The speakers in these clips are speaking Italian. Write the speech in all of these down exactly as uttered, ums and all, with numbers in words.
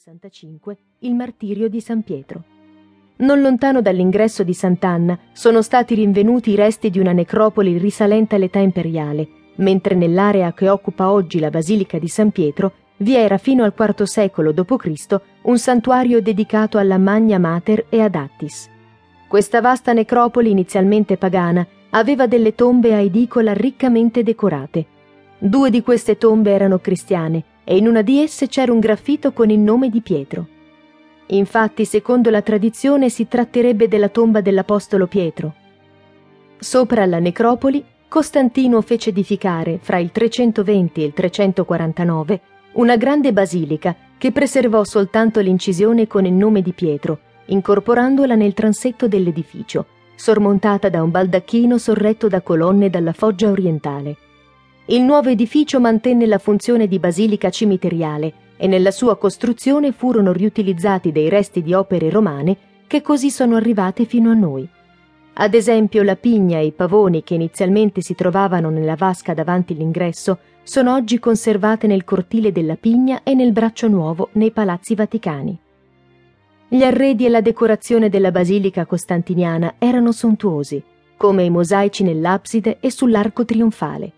sessantacinque il martirio di San Pietro. Non lontano dall'ingresso di Sant'Anna sono stati rinvenuti i resti di una necropoli risalente all'età imperiale, mentre nell'area che occupa oggi la Basilica di San Pietro vi era fino al quarto secolo dopo Cristo un santuario dedicato alla Magna Mater e ad Attis. Questa vasta necropoli inizialmente pagana aveva delle tombe a edicola riccamente decorate. Due di queste tombe erano cristiane, e in una di esse c'era un graffito con il nome di Pietro. Infatti, secondo la tradizione, si tratterebbe della tomba dell'apostolo Pietro. Sopra la necropoli, Costantino fece edificare, fra il trecentoventi e il trecentoquarantanove, una grande basilica che preservò soltanto l'incisione con il nome di Pietro, incorporandola nel transetto dell'edificio, sormontata da un baldacchino sorretto da colonne dalla foggia orientale. Il nuovo edificio mantenne la funzione di basilica cimiteriale e nella sua costruzione furono riutilizzati dei resti di opere romane che così sono arrivate fino a noi. Ad esempio, la pigna e i pavoni che inizialmente si trovavano nella vasca davanti l'ingresso sono oggi conservate nel cortile della pigna e nel braccio nuovo nei palazzi vaticani. Gli arredi e la decorazione della basilica costantiniana erano sontuosi, come i mosaici nell'abside e sull'arco trionfale.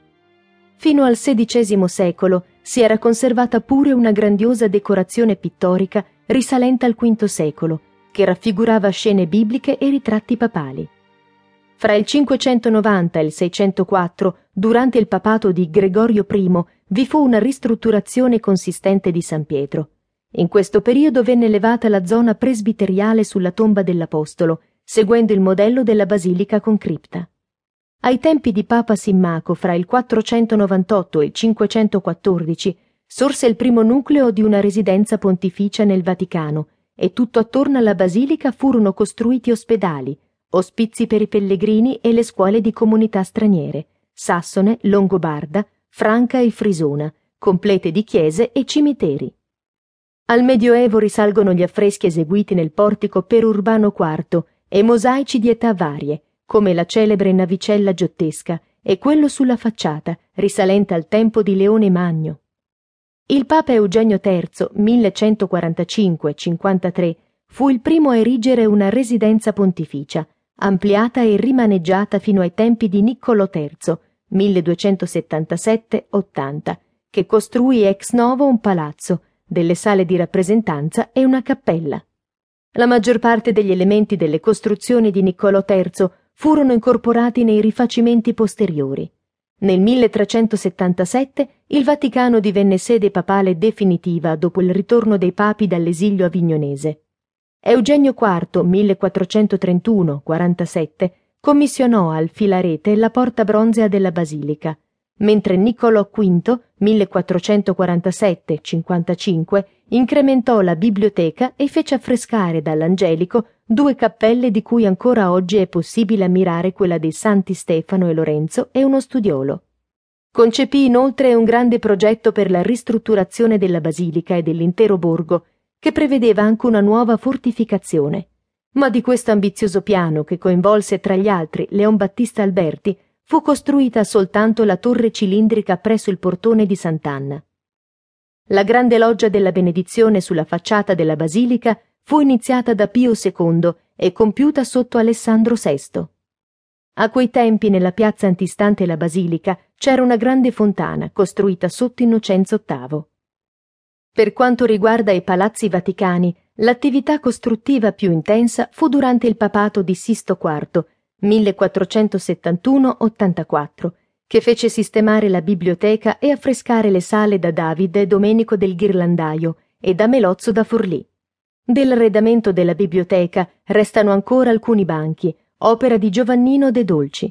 Fino al sedicesimo secolo si era conservata pure una grandiosa decorazione pittorica risalente al quinto secolo, che raffigurava scene bibliche e ritratti papali. Fra il cinquecentonovanta e il seicentoquattro, durante il papato di Gregorio primo, vi fu una ristrutturazione consistente di San Pietro. In questo periodo venne elevata la zona presbiteriale sulla tomba dell'Apostolo, seguendo il modello della basilica con cripta. Ai tempi di Papa Simmaco, fra il quattrocentonovantotto e il cinquecentoquattordici, sorse il primo nucleo di una residenza pontificia nel Vaticano e tutto attorno alla basilica furono costruiti ospedali, ospizi per i pellegrini e le scuole di comunità straniere, Sassone, Longobarda, Franca e Frisona, complete di chiese e cimiteri. Al Medioevo risalgono gli affreschi eseguiti nel portico per Urbano quarto e mosaici di età varie, come la celebre navicella giottesca e quello sulla facciata, risalente al tempo di Leone Magno. Il Papa Eugenio terzo, millecentoquarantacinque cinquantatré, fu il primo a erigere una residenza pontificia, ampliata e rimaneggiata fino ai tempi di Niccolò terzo, milleduecentosettantasette ottanta, che costruì ex novo un palazzo, delle sale di rappresentanza e una cappella. La maggior parte degli elementi delle costruzioni di Niccolò terzo furono incorporati nei rifacimenti posteriori. Nel milletrecentosettantasette il Vaticano divenne sede papale definitiva dopo il ritorno dei papi dall'esilio avignonese. Eugenio quarto, millequattrocentotrentuno quarantasette, commissionò al Filarete la porta bronzea della basilica, mentre Niccolò quinto, millequattrocentoquarantasette cinquantacinque, incrementò la biblioteca e fece affrescare dall'Angelico due cappelle di cui ancora oggi è possibile ammirare quella dei Santi Stefano e Lorenzo e uno studiolo. Concepì inoltre un grande progetto per la ristrutturazione della basilica e dell'intero borgo, che prevedeva anche una nuova fortificazione. Ma di questo ambizioso piano, che coinvolse tra gli altri Leon Battista Alberti, fu costruita soltanto la torre cilindrica presso il portone di Sant'Anna. La grande loggia della benedizione sulla facciata della basilica fu iniziata da Pio secondo e compiuta sotto Alessandro sesto. A quei tempi nella piazza antistante la basilica c'era una grande fontana costruita sotto Innocenzo ottavo. Per quanto riguarda i palazzi vaticani, l'attività costruttiva più intensa fu durante il papato di Sisto quarto, millequattrocentosettantuno ottantaquattro, che fece sistemare la biblioteca e affrescare le sale da Davide Domenico del Ghirlandaio e da Melozzo da Forlì. Dell'arredamento della biblioteca restano ancora alcuni banchi, opera di Giovannino De Dolci.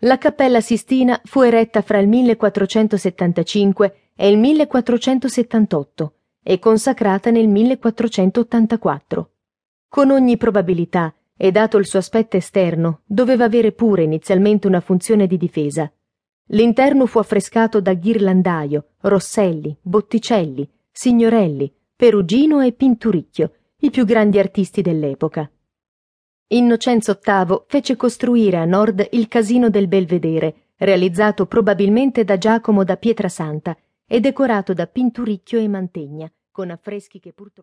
La Cappella Sistina fu eretta fra il millequattrocentosettantacinque e il millequattrocentosettantotto e consacrata nel millequattrocentottantaquattro. Con ogni probabilità, e dato il suo aspetto esterno, doveva avere pure inizialmente una funzione di difesa. L'interno fu affrescato da Ghirlandaio, Rosselli, Botticelli, Signorelli, Perugino e Pinturicchio, i più grandi artisti dell'epoca. Innocenzo ottavo fece costruire a nord il Casino del Belvedere, realizzato probabilmente da Giacomo da Pietrasanta e decorato da Pinturicchio e Mantegna, con affreschi che purtroppo